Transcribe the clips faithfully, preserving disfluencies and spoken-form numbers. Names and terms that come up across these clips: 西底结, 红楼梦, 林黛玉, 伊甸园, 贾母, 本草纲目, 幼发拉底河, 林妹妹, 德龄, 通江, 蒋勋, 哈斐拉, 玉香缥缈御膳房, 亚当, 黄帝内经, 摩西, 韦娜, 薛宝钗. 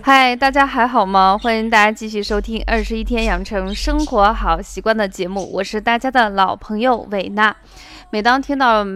嗨，大家还好吗？欢迎大家继续收听《二十一天养成生活好习惯》的节目，我是大家的老朋友韦娜。每当听到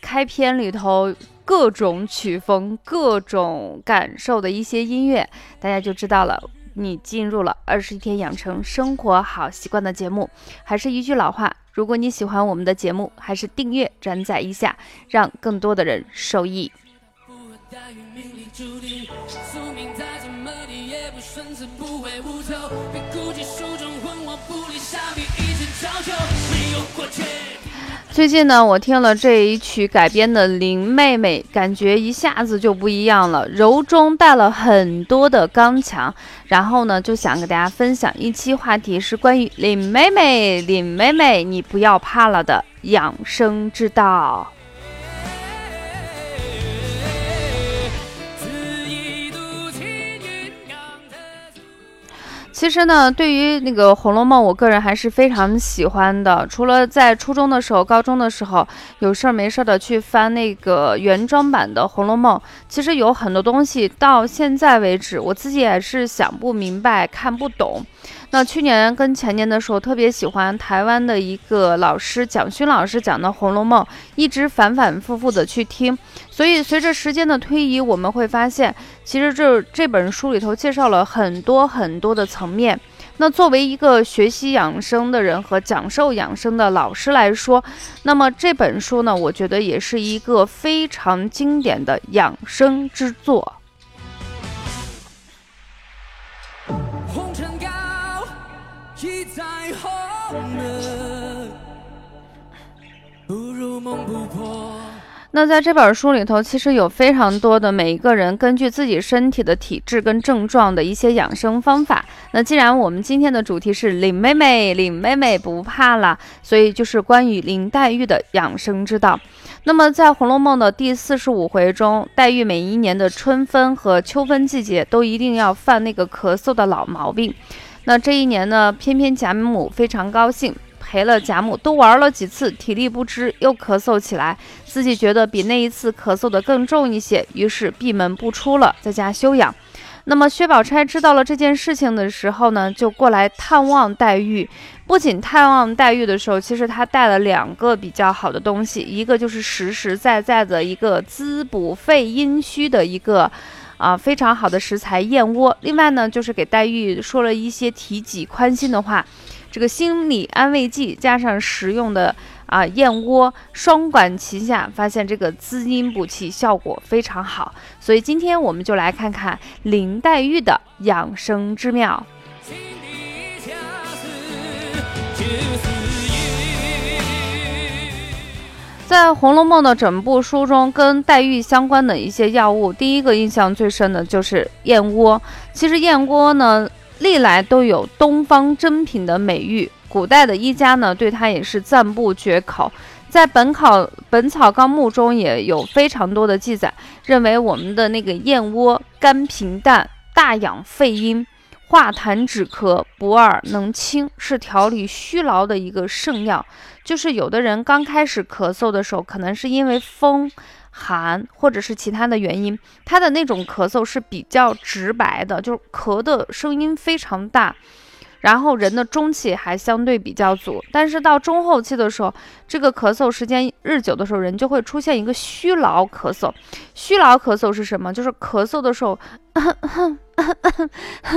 开篇里头各种曲风、各种感受的一些音乐，大家就知道了。你进入了二十一天养成生活好习惯的节目。还是一句老话，如果你喜欢我们的节目，还是订阅转载一下，让更多的人受益。最近呢，我听了这一曲改编的林妹妹，感觉一下子就不一样了，柔中带了很多的刚强。然后呢，就想给大家分享一期话题，是关于林妹妹，林妹妹，你不要怕了的养生之道。其实呢，对于那个《红楼梦》，我个人还是非常喜欢的。除了在初中的时候、高中的时候，有事儿没事儿的去翻那个原装版的《红楼梦》，其实有很多东西到现在为止，我自己也是想不明白、看不懂。那去年跟前年的时候，特别喜欢台湾的一个老师蒋勋老师讲的《红楼梦》，一直反反复复的去听。所以随着时间的推移，我们会发现，其实这这本书里头介绍了很多很多的层面。那作为一个学习养生的人和讲授养生的老师来说，那么这本书呢，我觉得也是一个非常经典的养生之作。那在这本书里头，其实有非常多的每一个人根据自己身体的体质跟症状的一些养生方法。那既然我们今天的主题是林妹妹，林妹妹不怕了，所以就是关于林黛玉的养生之道。那么在《红楼梦》的第四十五回中，黛玉每一年的春分和秋分季节都一定要犯那个咳嗽的老毛病。那这一年呢，偏偏贾母非常高兴，陪了贾母都玩了几次，体力不支，又咳嗽起来，自己觉得比那一次咳嗽的更重一些，于是闭门不出了，在家休养。那么薛宝钗知道了这件事情的时候呢，就过来探望黛玉。不仅探望黛玉的时候，其实她带了两个比较好的东西，一个就是实实在在的一个滋补肺阴虚的一个啊，非常好的食材燕窝。另外呢，就是给黛玉说了一些提己宽心的话，这个心理安慰剂加上食用的啊燕窝，双管齐下，发现这个滋阴补气效果非常好。所以今天我们就来看看林黛玉的养生之妙。在《红楼梦》的整部书中，跟黛玉相关的一些药物，第一个印象最深的就是燕窝。其实燕窝呢，历来都有东方珍品的美誉，古代的医家呢对它也是赞不绝口。在本考本草纲目中也有非常多的记载，认为我们的那个燕窝甘平淡，大养肺阴，化痰止咳，补耳能清，是调理虚劳的一个圣药。就是有的人刚开始咳嗽的时候，可能是因为风寒或者是其他的原因，他的那种咳嗽是比较直白的，就是咳的声音非常大，然后人的中气还相对比较足。但是到中后期的时候，这个咳嗽时间日久的时候，人就会出现一个虚劳咳嗽。虚劳咳嗽是什么？就是咳嗽的时候呵呵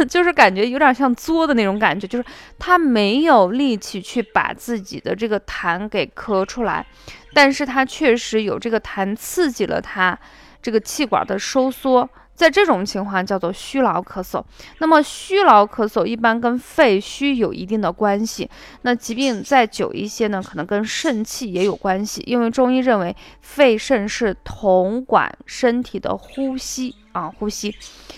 就是感觉有点像作的那种感觉，就是他没有力气去把自己的这个痰给咳出来，但是他确实有这个痰刺激了他这个气管的收缩，在这种情况叫做虚劳咳嗽。那么虚劳咳嗽一般跟肺虚有一定的关系，那疾病再久一些呢，可能跟肾气也有关系，因为中医认为肺肾是统管身体的呼吸啊，呼吸。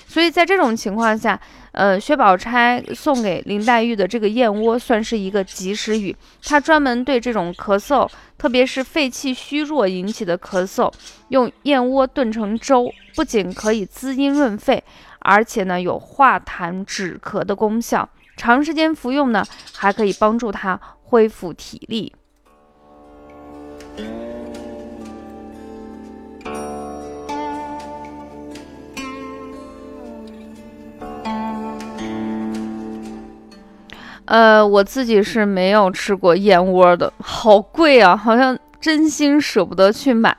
所以在这种情况下，呃，薛宝钗送给林黛玉的这个燕窝算是一个及时雨，她专门对这种咳嗽，特别是肺气虚弱引起的咳嗽，用燕窝炖成粥，不仅可以滋阴润肺，而且呢有化痰止咳的功效。长时间服用呢，还可以帮助她恢复体力。呃，我自己是没有吃过燕窝的，好贵啊，好像真心舍不得去买。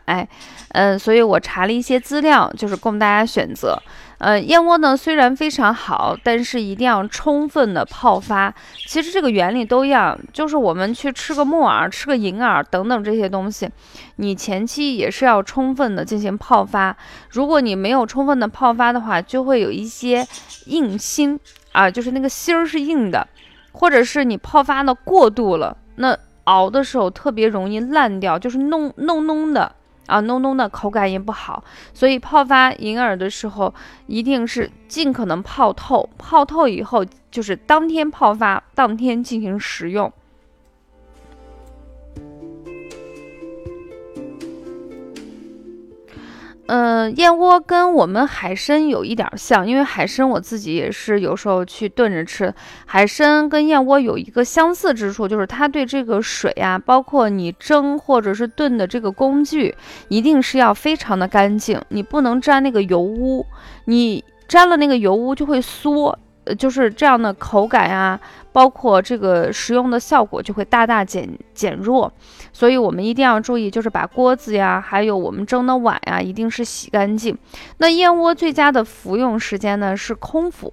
嗯，所以我查了一些资料，就是供大家选择。呃，燕窝呢虽然非常好，但是一定要充分的泡发。其实这个原理都一样，就是我们去吃个木耳、吃个银耳等等这些东西，你前期也是要充分的进行泡发。如果你没有充分的泡发的话，就会有一些硬芯啊，就是那个芯儿是硬的，或者是你泡发的过度了，那熬的时候特别容易烂掉，就是弄弄弄的。啊，浓浓的口感也不好，所以泡发银耳的时候一定是尽可能泡透，泡透以后就是当天泡发，当天进行食用。嗯、呃，燕窝跟我们海参有一点像，因为海参我自己也是有时候去炖着吃。海参跟燕窝有一个相似之处，就是它对这个水啊，包括你蒸或者是炖的这个工具，一定是要非常的干净，你不能沾那个油污，你沾了那个油污就会缩，就是这样的口感啊，包括这个食用的效果就会大大减减弱，所以我们一定要注意，就是把锅子呀，还有我们蒸的碗呀，一定是洗干净。那燕窝最佳的服用时间呢是空腹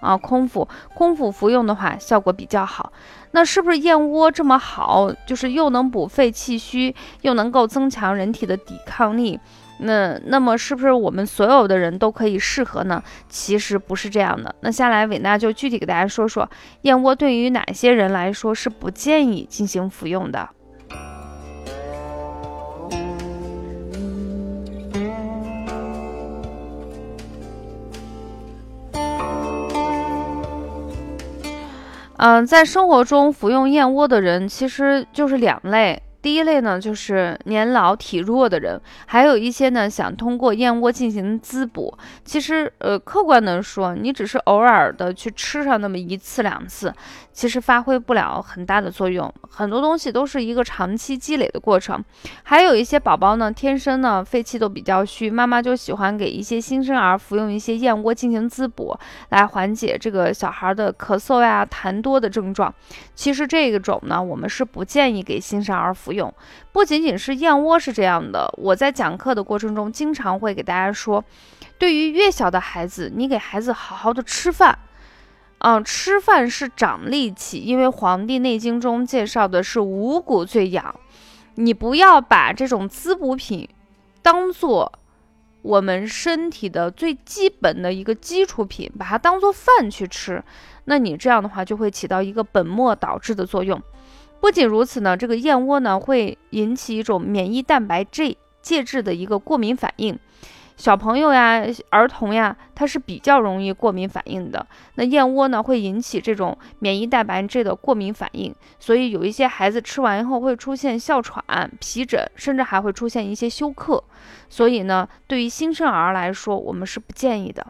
啊，空腹空腹服用的话效果比较好。那是不是燕窝这么好，就是又能补肺气虚，又能够增强人体的抵抗力？那那么是不是我们所有的人都可以适合呢？其实不是这样的。那下来伟娜就具体给大家说说燕窝对于哪些人来说是不建议进行服用的。嗯、呃，在生活中服用燕窝的人其实就是两类。第一类呢，就是年老体弱的人，还有一些呢想通过燕窝进行滋补。其实，呃，客观的说，你只是偶尔的去吃上那么一次两次，其实发挥不了很大的作用。很多东西都是一个长期积累的过程。还有一些宝宝呢，天生呢肺气都比较虚，妈妈就喜欢给一些新生儿服用一些燕窝进行滋补，来缓解这个小孩的咳嗽呀、痰多的症状。其实这个种呢，我们是不建议给新生儿服用。用不仅仅是燕窝是这样的，我在讲课的过程中经常会给大家说，对于越小的孩子，你给孩子好好的吃饭，嗯、呃，吃饭是长力气，因为《黄帝内经》中介绍的是五谷最养，你不要把这种滋补品当做我们身体的最基本的一个基础品，把它当做饭去吃，那你这样的话就会起到一个本末倒置的作用。不仅如此呢，这个燕窝呢会引起一种免疫蛋白 G 介质的一个过敏反应，小朋友呀、儿童呀，它是比较容易过敏反应的。那燕窝呢会引起这种免疫蛋白 G 的过敏反应，所以有一些孩子吃完以后会出现哮喘、皮疹，甚至还会出现一些休克。所以呢，对于新生儿来说，我们是不建议的。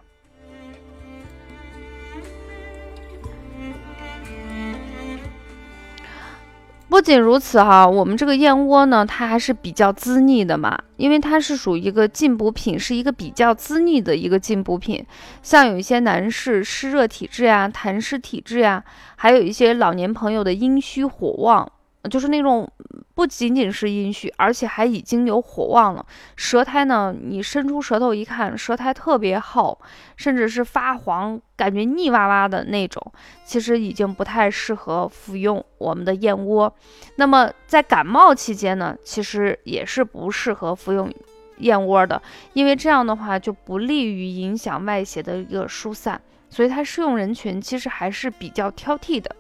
不仅如此哈，我们这个燕窝呢，它还是比较滋腻的嘛，因为它是属于一个进补品，是一个比较滋腻的一个进补品。像有一些男士湿热体质呀、痰湿体质呀，还有一些老年朋友的阴虚火旺，就是那种不仅仅是阴虚，而且还已经有火旺了。舌苔呢，你伸出舌头一看，舌苔特别厚，甚至是发黄，感觉腻哇哇的那种，其实已经不太适合服用我们的燕窝。那么在感冒期间呢，其实也是不适合服用燕窝的，因为这样的话就不利于影响外邪的一个疏散，所以它适用人群其实还是比较挑剔的。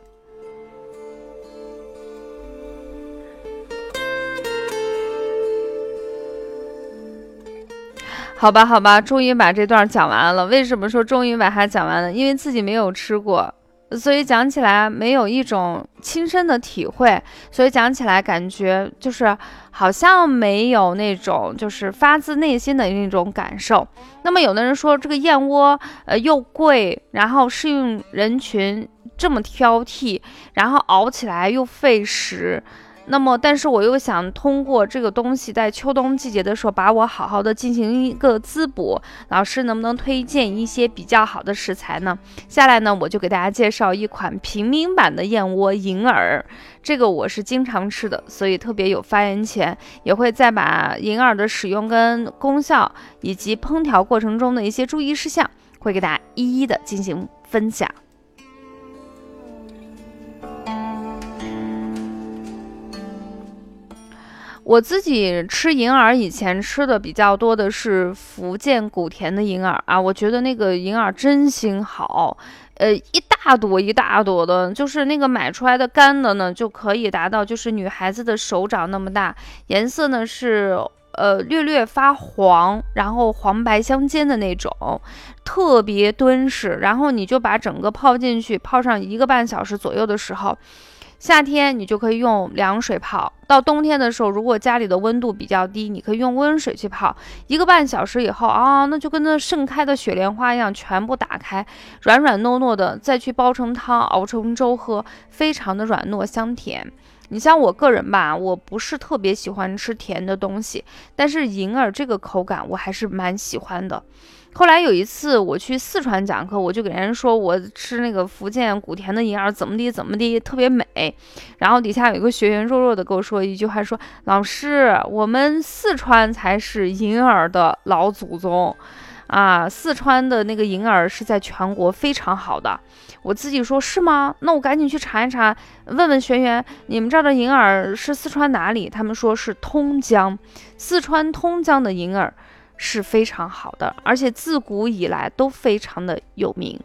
好吧好吧，终于把这段讲完了。为什么说终于把它讲完了？因为自己没有吃过，所以讲起来没有一种亲身的体会，所以讲起来感觉就是好像没有那种就是发自内心的那种感受。那么有的人说这个燕窝呃又贵，然后适应人群这么挑剔，然后熬起来又费时，那么但是我又想通过这个东西在秋冬季节的时候把我好好的进行一个滋补，老师能不能推荐一些比较好的食材呢？下来呢我就给大家介绍一款平民版的燕窝银耳，这个我是经常吃的，所以特别有发言权，也会再把银耳的使用跟功效以及烹调过程中的一些注意事项会给大家一一的进行分享。我自己吃银耳，以前吃的比较多的是福建古田的银耳啊，我觉得那个银耳真心好，呃，一大朵一大朵的，就是那个买出来的干的呢，就可以达到就是女孩子的手掌那么大，颜色呢是呃略略发黄，然后黄白相间的那种，特别敦实，然后你就把整个泡进去，泡上一个半小时左右的时候。夏天你就可以用凉水泡，到冬天的时候如果家里的温度比较低，你可以用温水去泡一个半小时以后啊，那就跟那盛开的雪莲花一样全部打开，软软糯糯的，再去煲成汤熬成粥喝，非常的软糯香甜。你像我个人吧，我不是特别喜欢吃甜的东西，但是银耳这个口感我还是蛮喜欢的。后来有一次我去四川讲课，我就给人说我吃那个福建古田的银耳怎么地怎么地特别美，然后底下有一个学员弱弱的跟我说一句话，说老师我们四川才是银耳的老祖宗啊，四川的那个银耳是在全国非常好的。我自己说是吗？那我赶紧去查一查，问问学员你们这儿的银耳是四川哪里，他们说是通江，四川通江的银耳是非常好的，而且自古以来都非常的有名。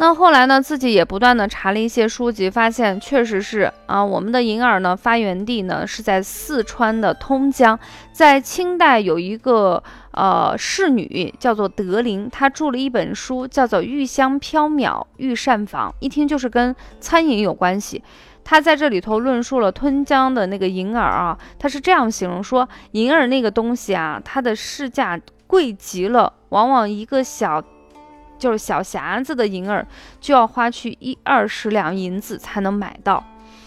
那后来呢，自己也不断的查了一些书籍，发现确实是啊，我们的银耳呢发源地呢是在四川的通江，在清代有一个呃侍女叫做德龄，她著了一本书叫做《玉香缥缈御膳房》，一听就是跟餐饮有关系。他在这里头论述了通江的那个银耳啊，他是这样形容说，银耳那个东西啊，它的市价贵极了，往往一个小就是小匣子的银耳就要花去一二十两银子才能买到。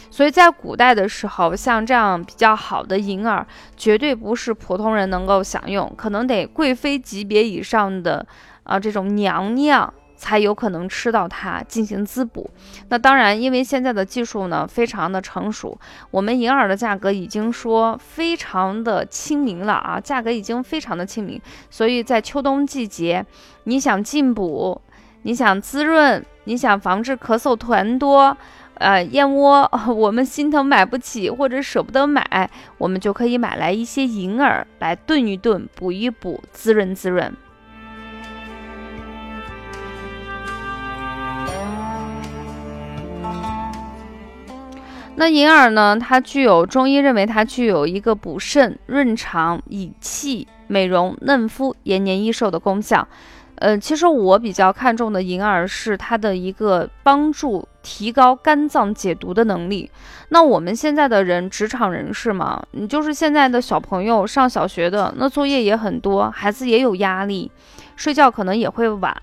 所以在古代的时候，像这样比较好的银耳绝对不是普通人能够享用，可能得贵妃级别以上的啊这种娘娘才有可能吃到它进行滋补。那当然因为现在的技术呢非常的成熟，我们银耳的价格已经说非常的亲民了啊，价格已经非常的亲民，所以在秋冬季节你想进补，你想滋润，你想防治咳嗽痰多，呃，燕窝我们心疼买不起或者舍不得买，我们就可以买来一些银耳来炖一炖，补一补，滋润滋润。那银耳呢，它具有中医认为它具有一个补肾润肠益气美容嫩肤延年益寿的功效。呃，其实我比较看重的银耳是它的一个帮助提高肝脏解毒的能力。那我们现在的人职场人士嘛，你就是现在的小朋友上小学的，那作业也很多，孩子也有压力，睡觉可能也会晚，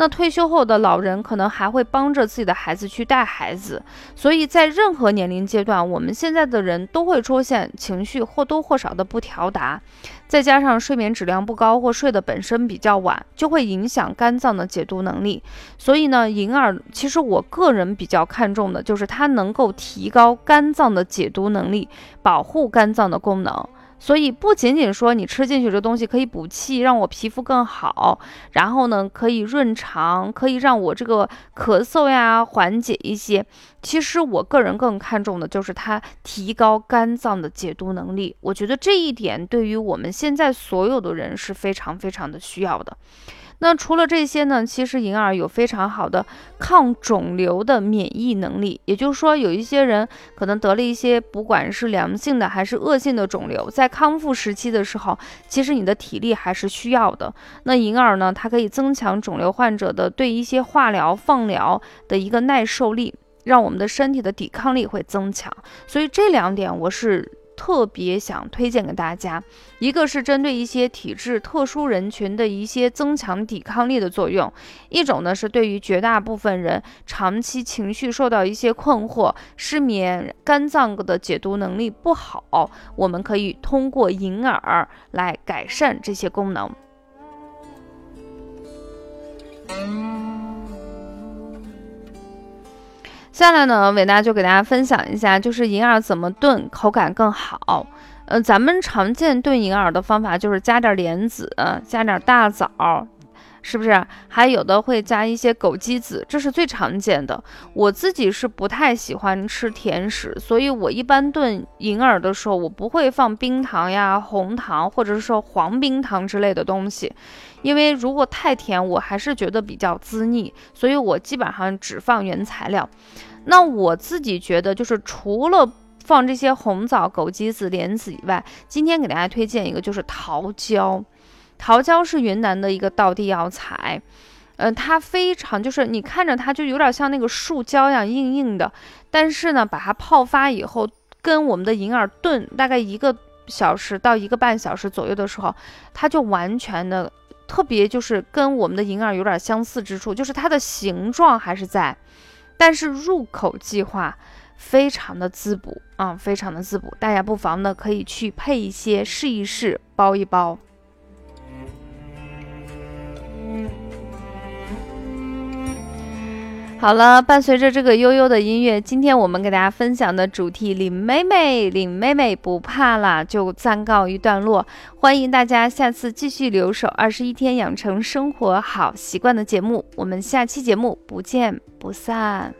那退休后的老人可能还会帮着自己的孩子去带孩子，所以在任何年龄阶段，我们现在的人都会出现情绪或多或少的不调达，再加上睡眠质量不高或睡得本身比较晚，就会影响肝脏的解毒能力。所以呢，银耳其实我个人比较看重的就是它能够提高肝脏的解毒能力，保护肝脏的功能。所以不仅仅说你吃进去这东西可以补气，让我皮肤更好，然后呢可以润肠，可以让我这个咳嗽呀缓解一些，其实我个人更看重的就是它提高肝脏的解毒能力。我觉得这一点对于我们现在所有的人是非常非常的需要的。那除了这些呢，其实银耳有非常好的抗肿瘤的免疫能力，也就是说有一些人可能得了一些不管是良性的还是恶性的肿瘤，在康复时期的时候，其实你的体力还是需要的。那银耳呢，它可以增强肿瘤患者的对一些化疗放疗的一个耐受力，让我们的身体的抵抗力会增强。所以这两点我是特别想推荐给大家，一个是针对一些体质特殊人群的一些增强抵抗力的作用，一种呢是对于绝大部分人长期情绪受到一些困惑、失眠、肝脏的解毒能力不好，我们可以通过银耳来改善这些功能。下来呢，伟大就给大家分享一下，就是银耳怎么炖口感更好。呃，咱们常见炖银耳的方法就是加点莲子，加点大枣，是不是？还有的会加一些枸杞子，这是最常见的。我自己是不太喜欢吃甜食，所以我一般炖银耳的时候，我不会放冰糖呀、红糖或者是说黄冰糖之类的东西。因为如果太甜，我还是觉得比较滋腻，所以我基本上只放原材料。那我自己觉得，就是除了放这些红枣、枸杞子、莲子以外，今天给大家推荐一个，就是桃胶。桃胶是云南的一个道地药材，呃，它非常就是你看着它就有点像那个树胶一样硬硬的，但是呢，把它泡发以后，跟我们的银耳炖大概一个小时到一个半小时左右的时候，它就完全的。特别就是跟我们的银耳有点相似之处，就是它的形状还是在，但是入口即化，非常的滋补啊、嗯，非常的滋补。大家不妨呢可以去配一些试一试，煲一煲。好了，伴随着这个悠悠的音乐，今天我们给大家分享的主题林妹妹，林妹妹不怕啦，就暂告一段落。欢迎大家下次继续留守二十一天养成生活好习惯的节目，我们下期节目不见不散。